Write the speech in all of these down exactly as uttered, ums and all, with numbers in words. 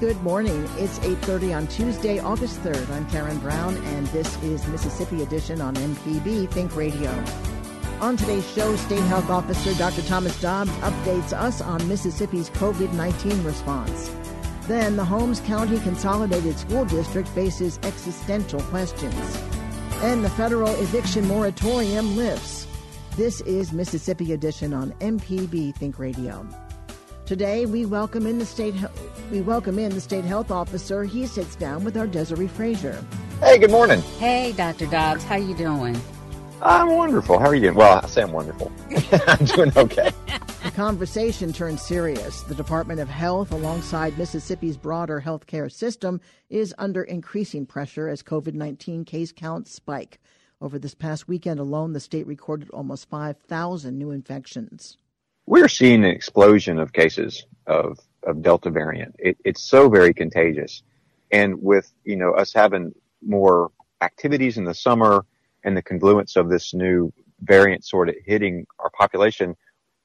Good morning. It's eight thirty on Tuesday, August third. I'm Karen Brown, and this is Mississippi Edition on M P B Think Radio. On today's show, State Health Officer Doctor Thomas Dobbs updates us on Mississippi's COVID nineteen response. Then, the Holmes County Consolidated School District faces existential questions. And the federal eviction moratorium lifts. This is Mississippi Edition on M P B Think Radio. Today, we welcome in the state. We welcome in the state health officer. He sits down with our Desiree Frazier. Hey, good morning. Hey, Doctor Dobbs, how you doing? I'm wonderful. How are you doing? Well, I say I'm wonderful. I'm doing okay. The conversation turns serious. The Department of Health, alongside Mississippi's broader healthcare system, is under increasing pressure as COVID nineteen case counts spike. Over this past weekend alone, the state recorded almost five thousand new infections. We're seeing an explosion of cases of, of Delta variant. It, it's so very contagious. And with, you know, us having more activities in the summer and the confluence of this new variant sort of hitting our population,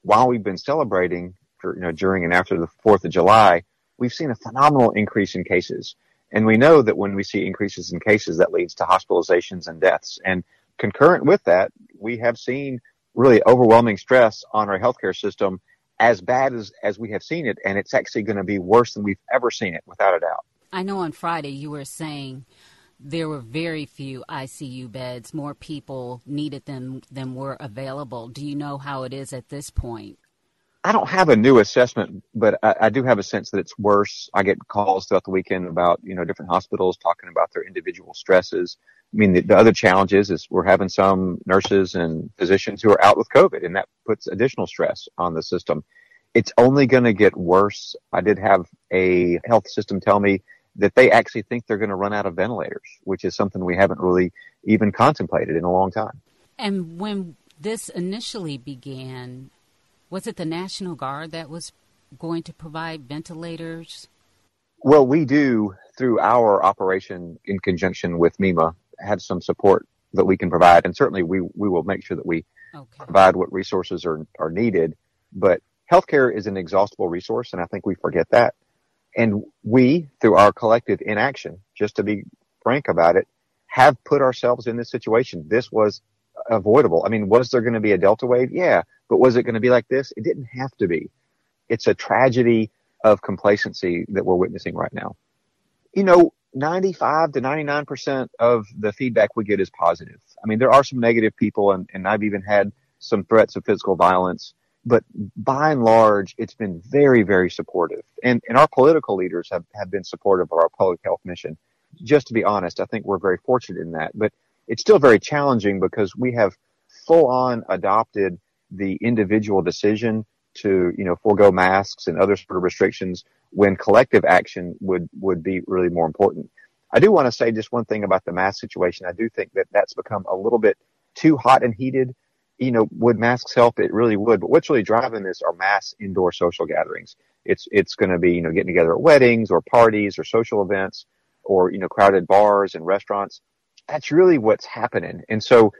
while we've been celebrating for, you know, during and after the fourth of July, we've seen a phenomenal increase in cases. And we know that when we see increases in cases, that leads to hospitalizations and deaths. And concurrent with that, we have seen really overwhelming stress on our healthcare system, as bad as, as we have seen it. And it's actually going to be worse than we've ever seen it, without a doubt. I know on Friday you were saying there were very few I C U beds. More people needed them than were available. Do you know how it is at this point? I don't have a new assessment, but I, I do have a sense that it's worse. I get calls throughout the weekend about, you know, different hospitals talking about their individual stresses. I mean, the, the other challenge is, is we're having some nurses and physicians who are out with COVID, and that puts additional stress on the system. It's only going to get worse. I did have a health system tell me that they actually think they're going to run out of ventilators, which is something we haven't really even contemplated in a long time. And when this initially began, was it the National Guard that was going to provide ventilators? Well, we do, through our operation in conjunction with MEMA, have some support that we can provide. And certainly we, we will make sure that we okay. provide what resources are, are needed. But healthcare is an exhaustible resource, and I think we forget that. And we, through our collective inaction, just to be frank about it, have put ourselves in this situation. This was avoidable. I mean, was there going to be a Delta wave? Yeah. But was it going to be like this? It didn't have to be. It's a tragedy of complacency that we're witnessing right now. You know, ninety-five to ninety-nine percent of the feedback we get is positive. I mean, there are some negative people, and, and I've even had some threats of physical violence. But by and large, it's been very, very supportive. And, and our political leaders have, have been supportive of our public health mission. Just to be honest, I think we're very fortunate in that. But it's still very challenging because we have full-on adopted the individual decision to, you know, forego masks and other sort of restrictions when collective action would, would be really more important. I do want to say just one thing about the mask situation. I do think that that's become a little bit too hot and heated. You know, would masks help? It really would. But what's really driving this are mass indoor social gatherings. It's, it's going to be, you know, getting together at weddings or parties or social events or, you know, crowded bars and restaurants. That's really what's happening. And so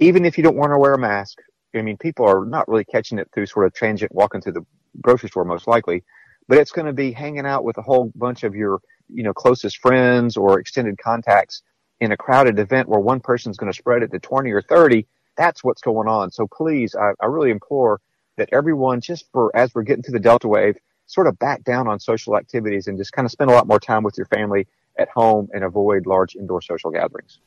even if you don't want to wear a mask, I mean, people are not really catching it through sort of transient walking through the grocery store, most likely, but it's going to be hanging out with a whole bunch of your, you know, closest friends or extended contacts in a crowded event where one person's going to spread it to twenty or thirty. That's what's going on. So please, I, I really implore that everyone, just for, as we're getting to the Delta wave, sort of back down on social activities and just kind of spend a lot more time with your family at home and avoid large indoor social gatherings.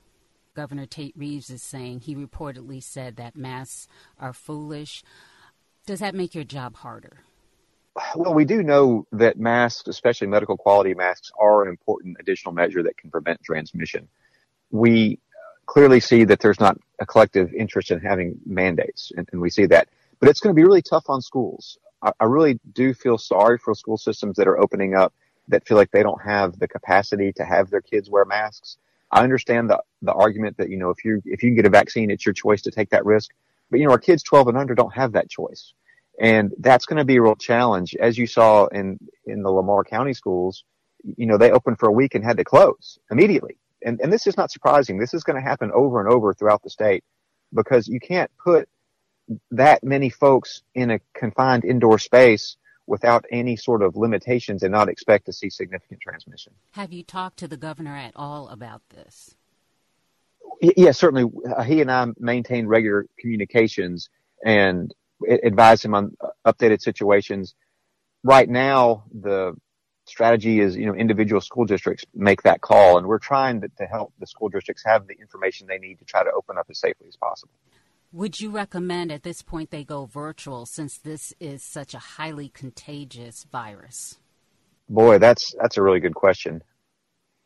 Governor Tate Reeves is saying. He reportedly said that masks are foolish. Does that make your job harder? Well, we do know that masks, especially medical quality masks, are an important additional measure that can prevent transmission. We clearly see that there's not a collective interest in having mandates, and, and we see that. But it's going to be really tough on schools. I, I really do feel sorry for school systems that are opening up that feel like they don't have the capacity to have their kids wear masks. I understand the the argument that, you know, if you if you can get a vaccine, it's your choice to take that risk. But, you know, our kids twelve and under don't have that choice. And that's going to be a real challenge. As you saw in, in the Lamar County schools, you know, they opened for a week and had to close immediately. And, and this is not surprising. This is going to happen over and over throughout the state because you can't put that many folks in a confined indoor space without any sort of limitations and not expect to see significant transmission. Have you talked to the governor at all about this? Yes, yeah, certainly. He and I maintain regular communications and advise him on updated situations. Right now, the strategy is, you know, individual school districts make that call, and we're trying to, to help the school districts have the information they need to try to open up as safely as possible. Would you recommend at this point they go virtual since this is such a highly contagious virus? Boy, that's that's a really good question.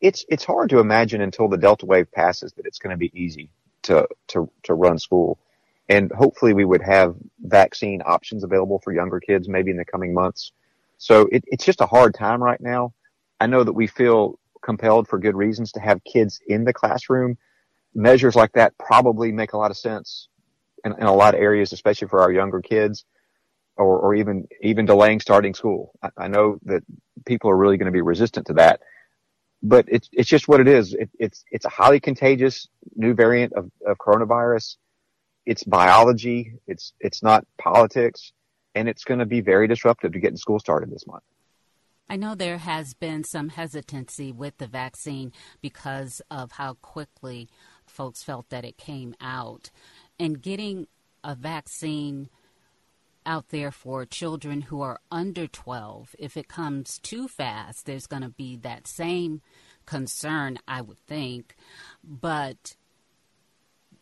It's it's hard to imagine until the Delta wave passes that it's going to be easy to to to run school. And hopefully we would have vaccine options available for younger kids maybe in the coming months. So it, it's just a hard time right now. I know that we feel compelled for good reasons to have kids in the classroom. Measures like that probably make a lot of sense in, in a lot of areas, especially for our younger kids, or, or even even delaying starting school. I, I know that people are really going to be resistant to that. But it's it's just what it is. It, it's it's a highly contagious new variant of, of coronavirus. It's biology, it's it's not politics, and it's going to be very disruptive to getting school started this month. I know there has been some hesitancy with the vaccine because of how quickly folks felt that it came out. And getting a vaccine out there for children who are under twelve, if it comes too fast, there's going to be that same concern, I would think. But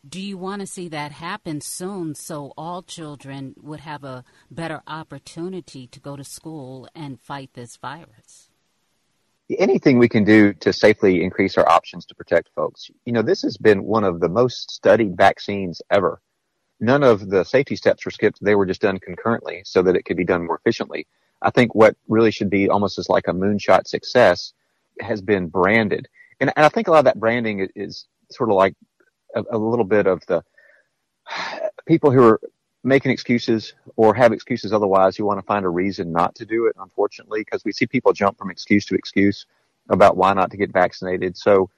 do you want to see that happen soon so all children would have a better opportunity to go to school and fight this virus? Anything we can do to safely increase our options to protect folks. You know, this has been one of the most studied vaccines ever. None of the safety steps were skipped. They were just done concurrently so that it could be done more efficiently. I think what really should be almost as like a moonshot success has been branded. And, and I think a lot of that branding is sort of like a little bit of the people who are making excuses or have excuses otherwise who want to find a reason not to do it, unfortunately, because we see people jump from excuse to excuse about why not to get vaccinated. So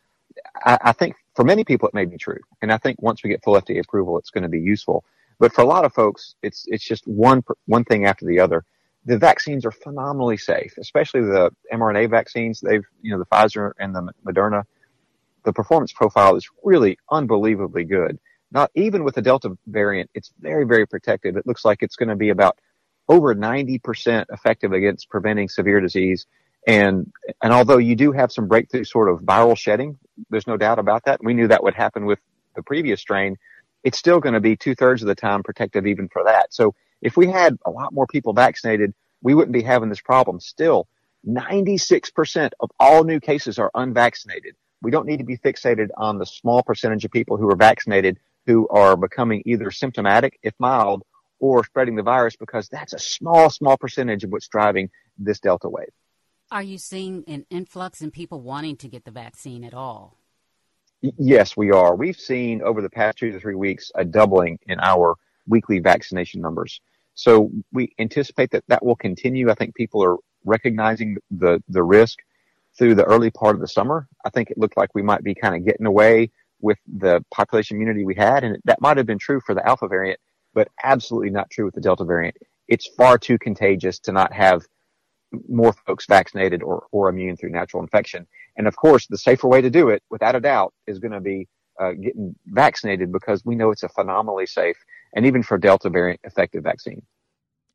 I, I think for many people it may be true. And I think once we get full F D A approval, it's going to be useful. But for a lot of folks, it's it's just one one thing after the other. The vaccines are phenomenally safe, especially the mRNA vaccines. They've, you know, the Pfizer and the Moderna. The performance profile is really unbelievably good. Not even with the Delta variant, it's very, very protective. It looks like it's going to be about over ninety percent effective against preventing severe disease. And and although you do have some breakthrough sort of viral shedding, there's no doubt about that. We knew that would happen with the previous strain. It's still going to be two-thirds of the time protective even for that. So if we had a lot more people vaccinated, we wouldn't be having this problem. Still, ninety-six percent of all new cases are unvaccinated. We don't need to be fixated on the small percentage of people who are vaccinated who are becoming either symptomatic, if mild, or spreading the virus, because that's a small, small percentage of what's driving this Delta wave. Are you seeing an influx in people wanting to get the vaccine at all? Yes, we are. We've seen over the past two to three weeks a doubling in our weekly vaccination numbers. So we anticipate that that will continue. I think people are recognizing the, the risk. Through the early part of the summer, I think it looked like we might be kind of getting away with the population immunity we had, and that might have been true for the Alpha variant, but absolutely not true with the Delta variant. It's far too contagious to not have more folks vaccinated or, or immune through natural infection. And, of course, the safer way to do it, without a doubt, is going to be uh, getting vaccinated because we know it's a phenomenally safe and even for Delta variant effective vaccine.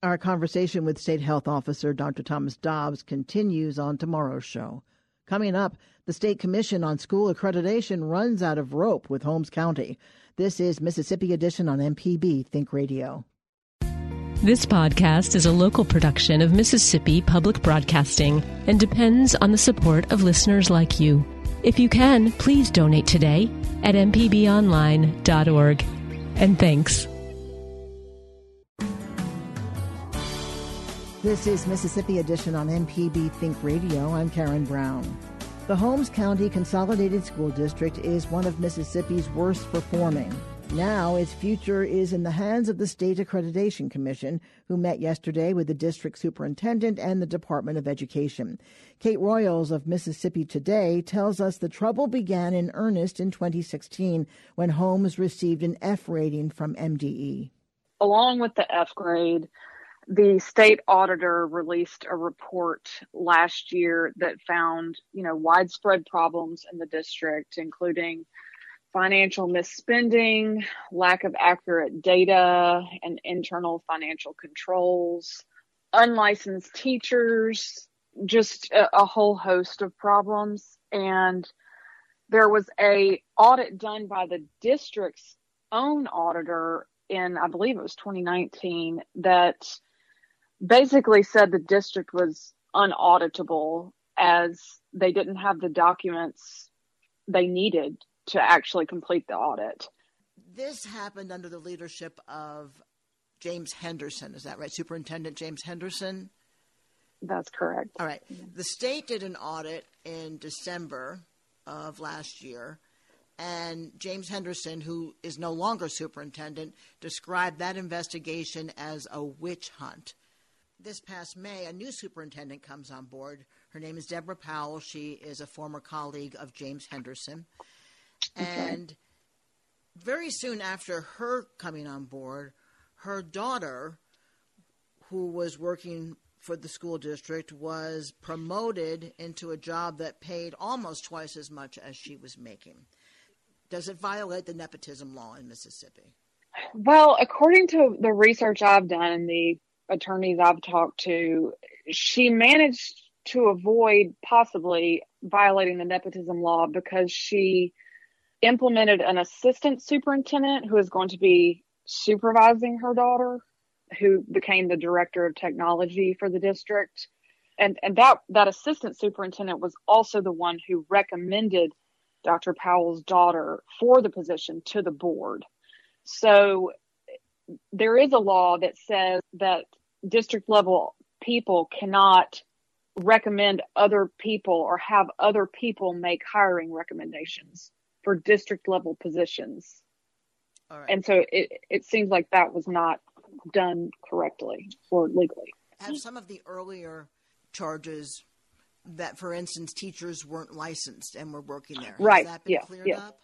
Our conversation with State Health Officer Doctor Thomas Dobbs continues on tomorrow's show. Coming up, the State Commission on School Accreditation runs out of rope with Holmes County. This is Mississippi Edition on M P B Think Radio. This podcast is a local production of Mississippi Public Broadcasting and depends on the support of listeners like you. If you can, please donate today at m p b online dot org. And thanks. This is Mississippi Edition on M P B Think Radio. I'm Karen Brown. The Holmes County Consolidated School District is one of Mississippi's worst performing. Now its future is in the hands of the State Accreditation Commission, who met yesterday with the district superintendent and the Department of Education. Kate Royals of Mississippi Today tells us the trouble began in earnest in twenty sixteen when Holmes received an F rating from M D E. Along with the F grade, the state auditor released a report last year that found, you know, widespread problems in the district, including financial misspending, lack of accurate data and internal financial controls, unlicensed teachers, just a, a whole host of problems. And there was a audit done by the district's own auditor in, I believe it was twenty nineteen, that basically said the district was unauditable as they didn't have the documents they needed to actually complete the audit. This happened under the leadership of James Henderson. Is that right? Superintendent James Henderson? That's correct. All right. The state did an audit in December of last year, and James Henderson, who is no longer superintendent, described that investigation as a witch hunt. This past May, a new superintendent comes on board. Her name is Deborah Powell. She is a former colleague of James Henderson. And very soon after her coming on board, her daughter, who was working for the school district, was promoted into a job that paid almost twice as much as she was making. Does it violate the nepotism law in Mississippi? Well, according to the research I've done and the attorneys I've talked to, she managed to avoid possibly violating the nepotism law because she implemented an assistant superintendent who is going to be supervising her daughter, who became the director of technology for the district. And and that, that assistant superintendent was also the one who recommended Doctor Powell's daughter for the position to the board. So there is a law that says that district level people cannot recommend other people or have other people make hiring recommendations for district level positions. All right. And so it, it seems like that was not done correctly or legally. Have some of the earlier charges that, for instance, teachers weren't licensed and were working there. Right. Has that been yeah. cleared yeah. up?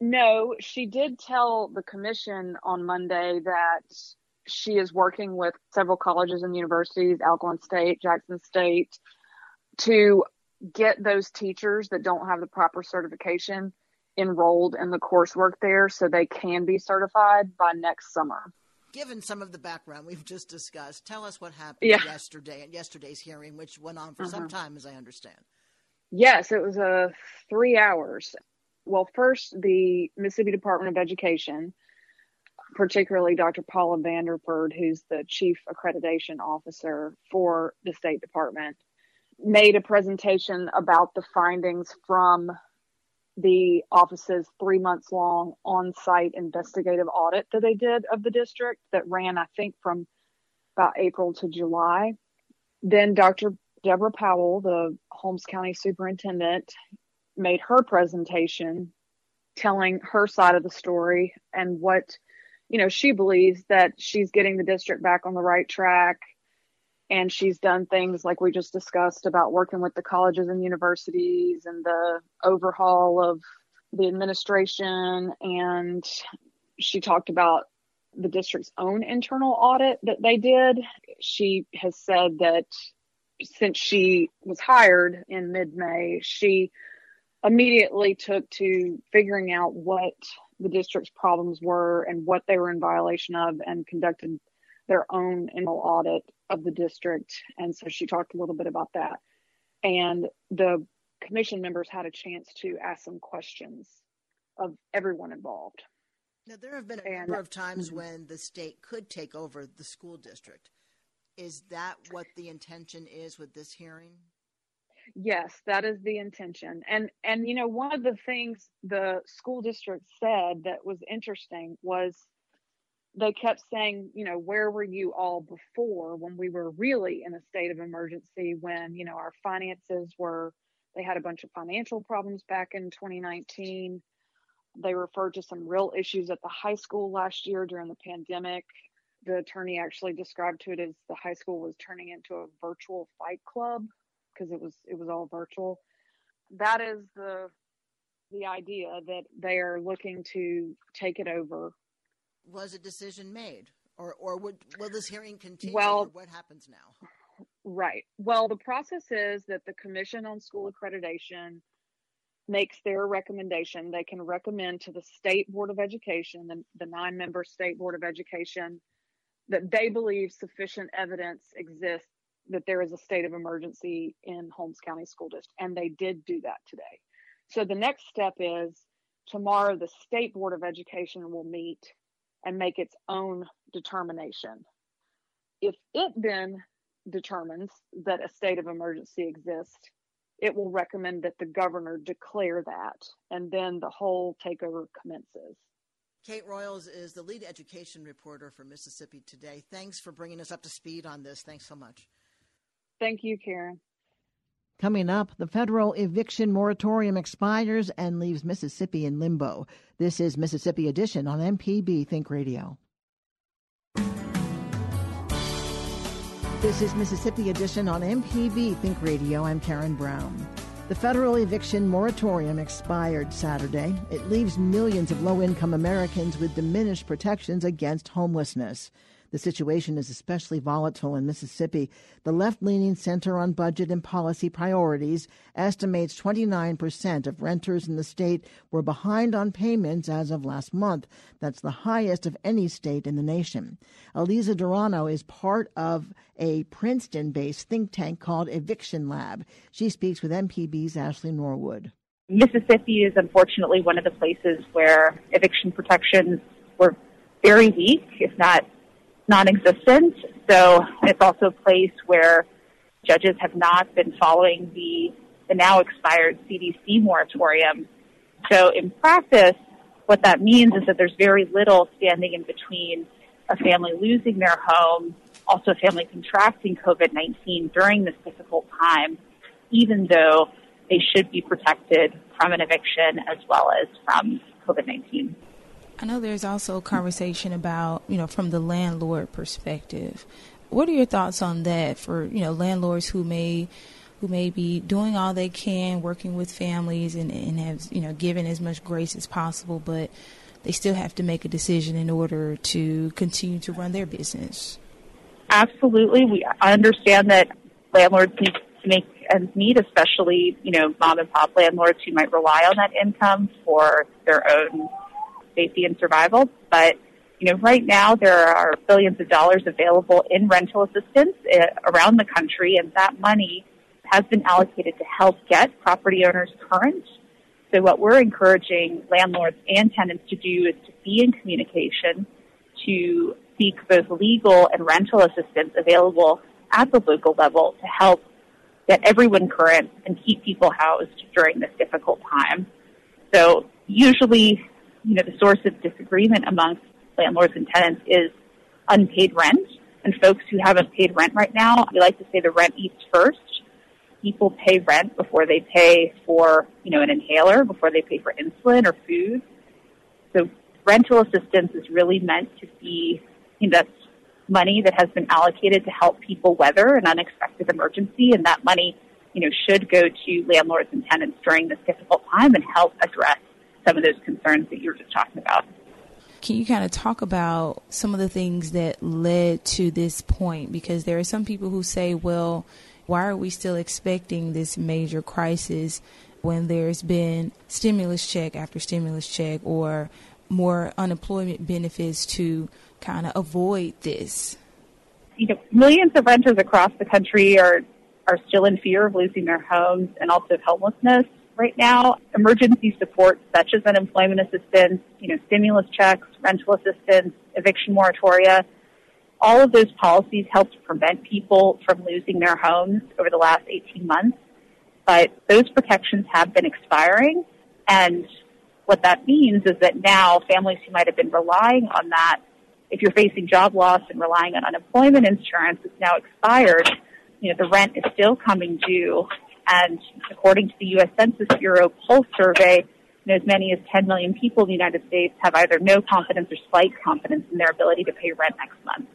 No, she did tell the commission on Monday that she is working with several colleges and universities, Alcorn State, Jackson State, to get those teachers that don't have the proper certification enrolled in the coursework there so they can be certified by next summer. Given some of the background we've just discussed, tell us what happened yeah. yesterday at yesterday's hearing, which went on for uh-huh. some time, as I understand. Yes, it was uh, three hours. Well, first, the Mississippi Department of Education, particularly Doctor Paula Vanderford, who's the Chief Accreditation Officer for the State Department, made a presentation about the findings from the office's three months long on-site investigative audit that they did of the district that ran, I think, from about April to July. Then Doctor Deborah Powell, the Holmes County superintendent, made her presentation telling her side of the story and what, you know, she believes that she's getting the district back on the right track. And she's done things like we just discussed about working with the colleges and universities and the overhaul of the administration. And she talked about the district's own internal audit that they did. She has said that since she was hired in mid-May, she immediately took to figuring out what the district's problems were and what they were in violation of and conducted their own internal audit of the district. And so she talked a little bit about that. And the commission members had a chance to ask some questions of everyone involved. Now, there have been a and, number of times when the state could take over the school district. Is that what the intention is with this hearing? Yes, that is the intention. And, and you know, one of the things the school district said that was interesting was they kept saying, you know, where were you all before when we were really in a state of emergency when, you know, our finances were, they had a bunch of financial problems back in twenty nineteen. They referred to some real issues at the high school last year during the pandemic. The attorney actually described to it as the high school was turning into a virtual fight club because it was it was all virtual. That is the the idea that they are looking to take it over. Was a decision made, or or would will this hearing continue? Well, or what happens now? Right. Well, the process is that the Commission on School Accreditation makes their recommendation. They can recommend to the State Board of Education, the, the nine-member State Board of Education, that they believe sufficient evidence exists that there is a state of emergency in Holmes County School District, and they did do that today. So the next step is tomorrow the State Board of Education will meet and make its own determination. If it then determines that a state of emergency exists, it will recommend that the governor declare that, and then the whole takeover commences. Kate Royals is the lead education reporter for Mississippi Today. Thanks for bringing us up to speed on this. Thanks so much. Thank you, Karen. Coming up, the federal eviction moratorium expires and leaves Mississippi in limbo. This is Mississippi Edition on M P B Think Radio. This is Mississippi Edition on M P B Think Radio. I'm Karen Brown. The federal eviction moratorium expired Saturday. It leaves millions of low-income Americans with diminished protections against homelessness. The situation is especially volatile in Mississippi. The left-leaning Center on Budget and Policy Priorities estimates twenty-nine percent of renters in the state were behind on payments as of last month. That's the highest of any state in the nation. Aliza Durano is part of a Princeton-based think tank called Eviction Lab. She speaks with M P B's Ashley Norwood. Mississippi is unfortunately one of the places where eviction protections were very weak, if not non-existent. So it's also a place where judges have not been following the, the now expired C D C moratorium. So in practice, what that means is that there's very little standing in between a family losing their home, also a family contracting COVID nineteen during this difficult time, even though they should be protected from an eviction as well as from COVID nineteen. I know there's also a conversation about, you know, from the landlord perspective. What are your thoughts on that for, you know, landlords who may who may be doing all they can, working with families and, and have, you know, given as much grace as possible, but they still have to make a decision in order to continue to run their business? Absolutely. We I understand that landlords need to make ends meet, especially, you know, mom and pop landlords who might rely on that income for their own safety and survival. But, you know, right now there are billions of dollars available in rental assistance around the country, and that money has been allocated to help get property owners current. So what we're encouraging landlords and tenants to do is to be in communication, to seek both legal and rental assistance available at the local level to help get everyone current and keep people housed during this difficult time. So usually, you know, the source of disagreement amongst landlords and tenants is unpaid rent. And folks who haven't paid rent right now, we like to say the rent eats first. People pay rent before they pay for, you know, an inhaler, before they pay for insulin or food. So rental assistance is really meant to be, you know, that's money that has been allocated to help people weather an unexpected emergency. And that money, you know, should go to landlords and tenants during this difficult time and help address some of those concerns that you were just talking about. Can you kind of talk about some of the things that led to this point? Because there are some people who say, well, why are we still expecting this major crisis when there's been stimulus check after stimulus check or more unemployment benefits to kind of avoid this? You know, millions of renters across the country are are still in fear of losing their homes and also of homelessness right now. Emergency support such as unemployment assistance, you know, stimulus checks, rental assistance, eviction moratoria, all of those policies helped prevent people from losing their homes over the last eighteen months. But those protections have been expiring, and what that means is that now families who might have been relying on that, if you're facing job loss and relying on unemployment insurance, it's now expired. You know, the rent is still coming due. And according to the U S Census Bureau Pulse survey, you know, as many as ten million people in the United States have either no confidence or slight confidence in their ability to pay rent next month.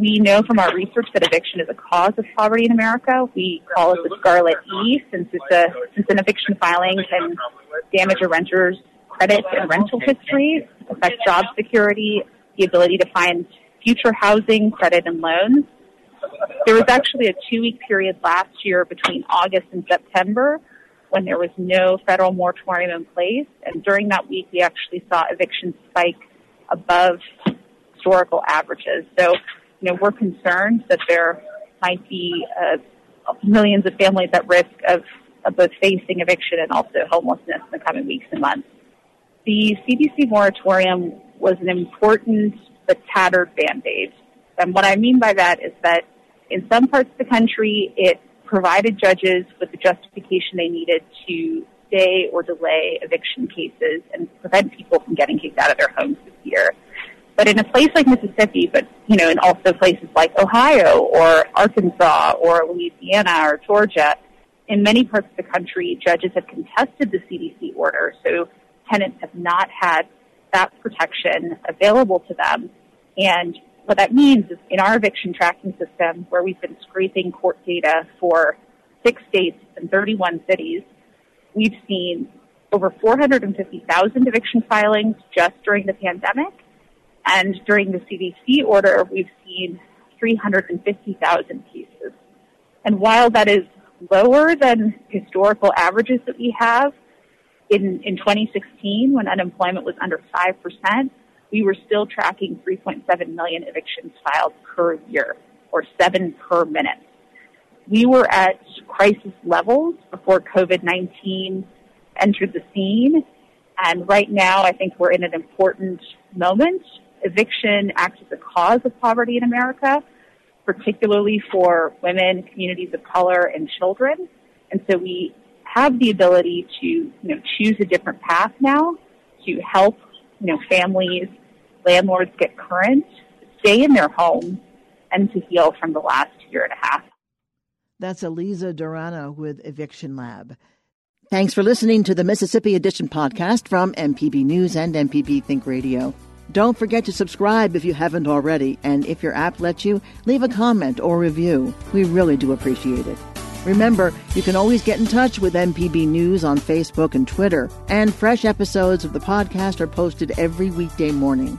We know from our research that eviction is a cause of poverty in America. We call it the Scarlet E, since it's a, since an eviction filing can damage a renter's credit and rental history, affect job security, the ability to find future housing, credit, and loans. There was actually a two-week period last year between August and September when there was no federal moratorium in place, and during that week we actually saw evictions spike above historical averages. So, you know, we're concerned that there might be uh, millions of families at risk of, of both facing eviction and also homelessness in the coming weeks and months. The C D C moratorium was an important but tattered Band-Aid. And what I mean by that is that in some parts of the country, it provided judges with the justification they needed to stay or delay eviction cases and prevent people from getting kicked out of their homes this year. But in a place like Mississippi, but, you know, and also places like Ohio or Arkansas or Louisiana or Georgia, in many parts of the country, judges have contested the C D C order, so tenants have not had that protection available to them. And what that means is in our eviction tracking system, where we've been scraping court data for six states and thirty-one cities, we've seen over four hundred fifty thousand eviction filings just during the pandemic. And during the C D C order, we've seen three hundred fifty thousand cases. And while that is lower than historical averages that we have, in, in twenty sixteen, when unemployment was under five percent, we were still tracking three point seven million evictions filed per year, or seven per minute. We were at crisis levels before covid nineteen entered the scene, and right now I think we're in an important moment. Eviction acts as a cause of poverty in America, particularly for women, communities of color, and children, and so we have the ability to, you know, choose a different path now to help, you know, families, landlords get current, stay in their homes, and to heal from the last year and a half. That's Aliza Durano with Eviction Lab. Thanks for listening to the Mississippi Edition podcast from M P B News and M P B Think Radio. Don't forget to subscribe if you haven't already, and if your app lets you, leave a comment or review. We really do appreciate it. Remember, you can always get in touch with M P B News on Facebook and Twitter, and fresh episodes of the podcast are posted every weekday morning.